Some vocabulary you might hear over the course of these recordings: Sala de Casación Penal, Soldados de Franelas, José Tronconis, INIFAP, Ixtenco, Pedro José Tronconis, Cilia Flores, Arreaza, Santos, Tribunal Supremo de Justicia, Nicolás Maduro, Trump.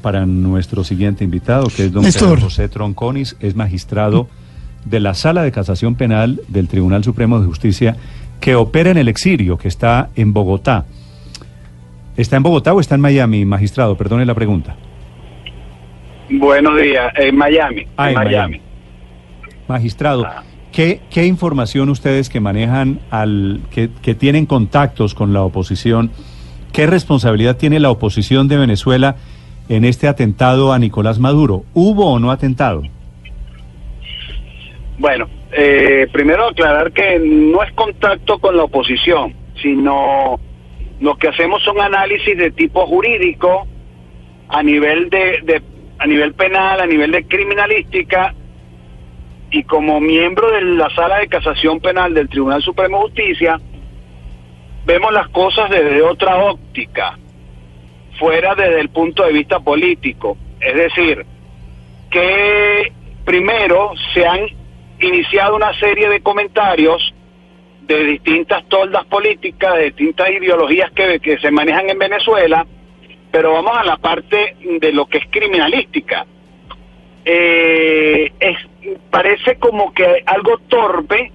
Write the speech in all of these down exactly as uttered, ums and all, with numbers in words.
para nuestro siguiente invitado, que es don José Tronconis, es magistrado de la Sala de Casación Penal del Tribunal Supremo de Justicia, que opera en el exilio, que está en Bogotá. ¿Está en Bogotá o está en Miami, magistrado? Perdone la pregunta. Buenos días, en Miami. Ah, en Miami. Miami. Magistrado, ah. ¿qué, ¿qué información ustedes que manejan, al que, que tienen contactos con la oposición, qué responsabilidad tiene la oposición de Venezuela en este atentado a Nicolás Maduro? ¿Hubo o no atentado? Bueno, eh, primero aclarar que no es contacto con la oposición, sino lo que hacemos son análisis de tipo jurídico a nivel de, de a nivel penal, a nivel de criminalística, y como miembro de la Sala de Casación Penal del Tribunal Supremo de Justicia, vemos las cosas desde otra óptica, fuera desde el punto de vista político. Es decir, que primero se han iniciado una serie de comentarios de distintas toldas políticas, de distintas ideologías que, que se manejan en Venezuela, pero vamos a la parte de lo que es criminalística. Eh, es, parece como que algo torpe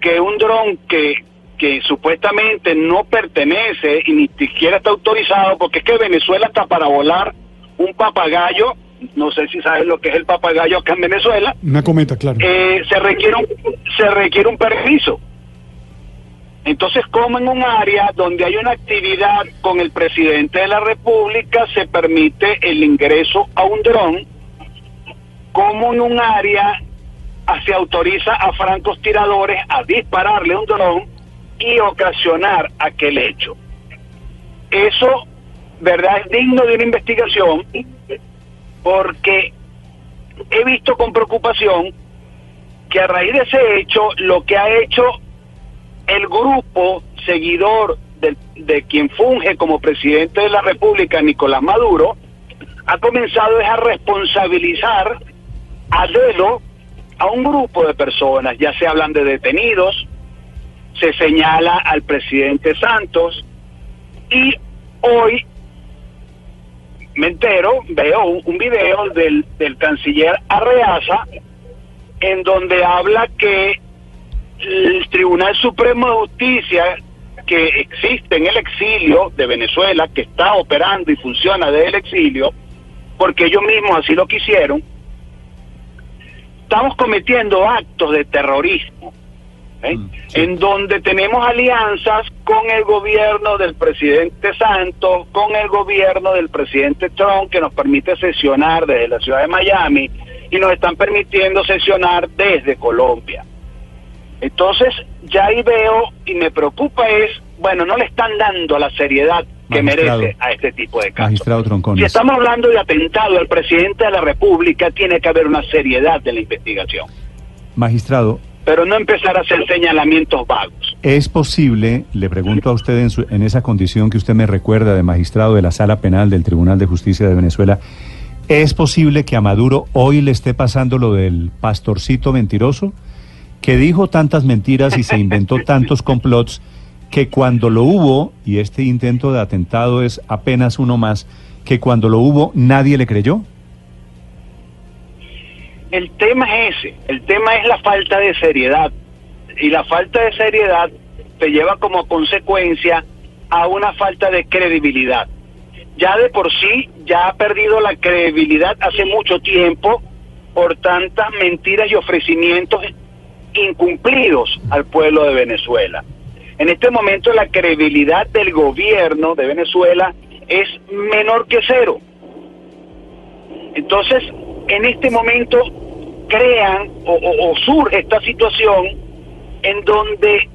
que un dron que, que supuestamente no pertenece y ni siquiera está autorizado, porque es que Venezuela está para volar un papagayo, no sé si sabes lo que es el papagayo acá en Venezuela. Una cometa, claro. Eh, se requiere un, se requiere un permiso. Entonces, como en un área donde hay una actividad con el presidente de la República se permite el ingreso a un dron, como en un área se autoriza a francotiradores a dispararle un dron y ocasionar aquel hecho. Eso, verdad, es digno de una investigación, porque he visto con preocupación que a raíz de ese hecho, lo que ha hecho el grupo seguidor de, de quien funge como presidente de la República, Nicolás Maduro, ha comenzado a responsabilizar a dedo a un grupo de personas. Ya se hablan de detenidos, se señala al presidente Santos, y hoy me entero, veo un, un video del, del canciller Arreaza, en donde habla que el Tribunal Supremo de Justicia, que existe en el exilio de Venezuela, que está operando y funciona desde el exilio, porque ellos mismos así lo quisieron, estamos cometiendo actos de terrorismo, ¿eh? Mm, sí. En donde tenemos alianzas con el gobierno del presidente Santos, con el gobierno del presidente Trump, que nos permite sesionar desde la ciudad de Miami, y nos están permitiendo sesionar desde Colombia. Entonces, ya ahí veo, y me preocupa es, bueno, no le están dando la seriedad que magistrado, merece a este tipo de casos. Magistrado Tronconis, si estamos hablando de atentado al presidente de la República, tiene que haber una seriedad de la investigación. Magistrado. Pero no empezar a hacer señalamientos vagos. ¿Es posible, le pregunto a usted en, su, en esa condición que usted me recuerda de magistrado de la Sala Penal del Tribunal de Justicia de Venezuela, ¿es posible que a Maduro hoy le esté pasando lo del pastorcito mentiroso, que dijo tantas mentiras y se inventó tantos complots, que cuando lo hubo, y este intento de atentado es apenas uno más, que cuando lo hubo nadie le creyó? El tema es ese, el tema es la falta de seriedad, y la falta de seriedad te lleva como consecuencia a una falta de credibilidad. Ya de por sí, ya ha perdido la credibilidad hace mucho tiempo por tantas mentiras y ofrecimientos incumplidos al pueblo de Venezuela. En este momento la credibilidad del gobierno de Venezuela es menor que cero. Entonces, en este momento crean o, o, o surge esta situación en donde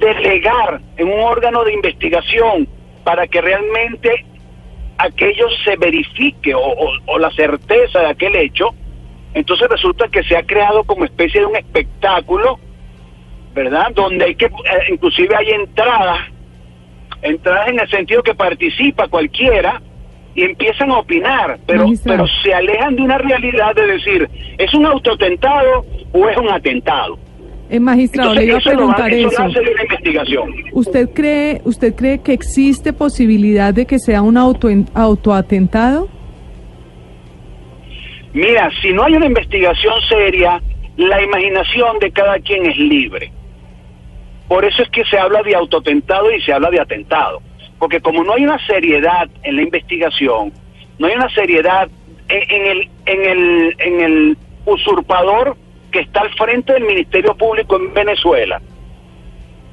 delegar en un órgano de investigación para que realmente aquello se verifique o, o, o la certeza de aquel hecho. Entonces resulta que se ha creado como especie de un espectáculo, ¿verdad? Donde hay que, eh, inclusive hay entradas, entradas en el sentido que participa cualquiera y empiezan a opinar, pero, pero se alejan de una realidad de decir, ¿es un autoatentado o es un atentado? Eh, magistrado, entonces, le iba a preguntar eso. Lo va, eso. Lo hace una investigación. ¿Usted cree, usted cree que existe posibilidad de que sea un auto, autoatentado? Mira, si no hay una investigación seria, la imaginación de cada quien es libre. Por eso es que se habla de autoatentado y se habla de atentado. Porque como no hay una seriedad en la investigación, no hay una seriedad en el, en el, en el usurpador que está al frente del Ministerio Público en Venezuela.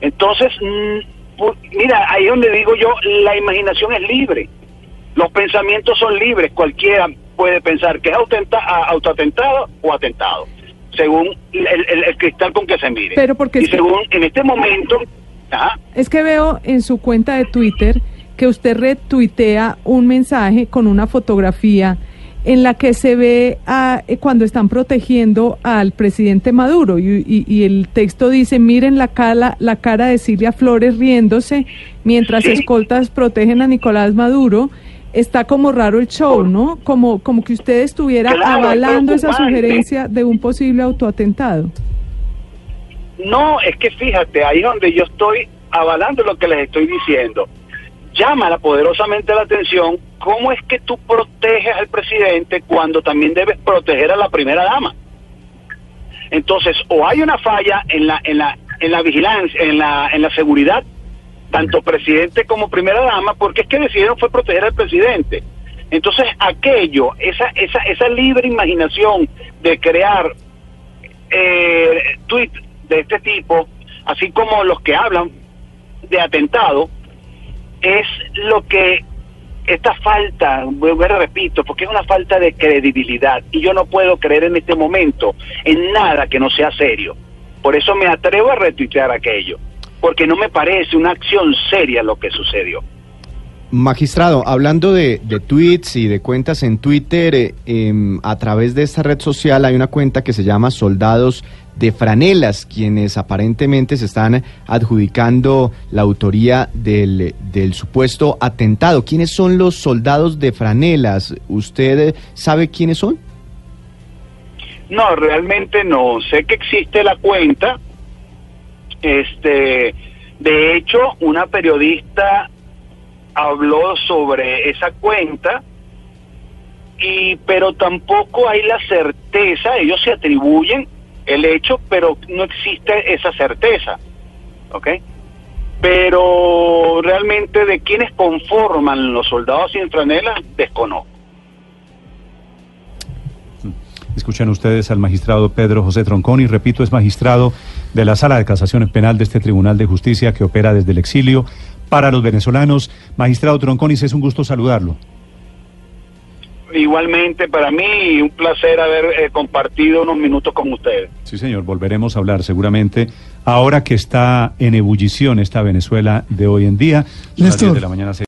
Entonces, mira, ahí es donde digo yo, la imaginación es libre. Los pensamientos son libres, cualquiera puede pensar que es autoatentado o atentado, según el, el, el cristal con que se mire. Pero porque y según en este momento... Ajá. Es que veo en su cuenta de Twitter que usted retuitea un mensaje con una fotografía en la que se ve a, cuando están protegiendo al presidente Maduro y, y, y el texto dice, miren la cara, la cara de Cilia Flores riéndose mientras ¿sí? escoltas protegen a Nicolás Maduro. Está como raro el show, ¿no? Como, como que usted estuviera claro, avalando esa sugerencia de un posible autoatentado. No, es que fíjate, ahí es donde yo estoy avalando lo que les estoy diciendo. Llama poderosamente la atención cómo es que tú proteges al presidente cuando también debes proteger a la primera dama. Entonces, o hay una falla en la en la en la vigilancia, en la en la seguridad, tanto presidente como primera dama, porque es que decidieron fue proteger al presidente. Entonces, aquello, esa esa esa libre imaginación de crear eh, tweets de este tipo, así como los que hablan de atentado, es lo que esta falta, repito, porque es una falta de credibilidad y yo no puedo creer en este momento en nada que no sea serio. Por eso me atrevo a retuitear aquello, porque no me parece una acción seria lo que sucedió. Magistrado, hablando de, de tweets y de cuentas en Twitter, eh, eh, a través de esta red social hay una cuenta que se llama Soldados de Franelas, quienes aparentemente se están adjudicando la autoría del, del supuesto atentado. ¿Quiénes son los Soldados de Franelas? ¿Usted sabe quiénes son? No, realmente no. Sé que existe la cuenta. Este, de hecho, una periodista habló sobre esa cuenta, y pero tampoco hay la certeza. Ellos se atribuyen el hecho, pero no existe esa certeza, ¿ok? Pero realmente de quienes conforman los Soldados sin Franelas, desconozco. Escuchan ustedes al magistrado Pedro José Tronconis, repito, es magistrado de la Sala de Casación Penal de este Tribunal de Justicia que opera desde el exilio para los venezolanos. Magistrado Tronconis, es un gusto saludarlo. Igualmente para mí, un placer haber eh, compartido unos minutos con ustedes. Sí, señor, volveremos a hablar seguramente ahora que está en ebullición esta Venezuela de hoy en día. Néstor. A las diez de la mañana se...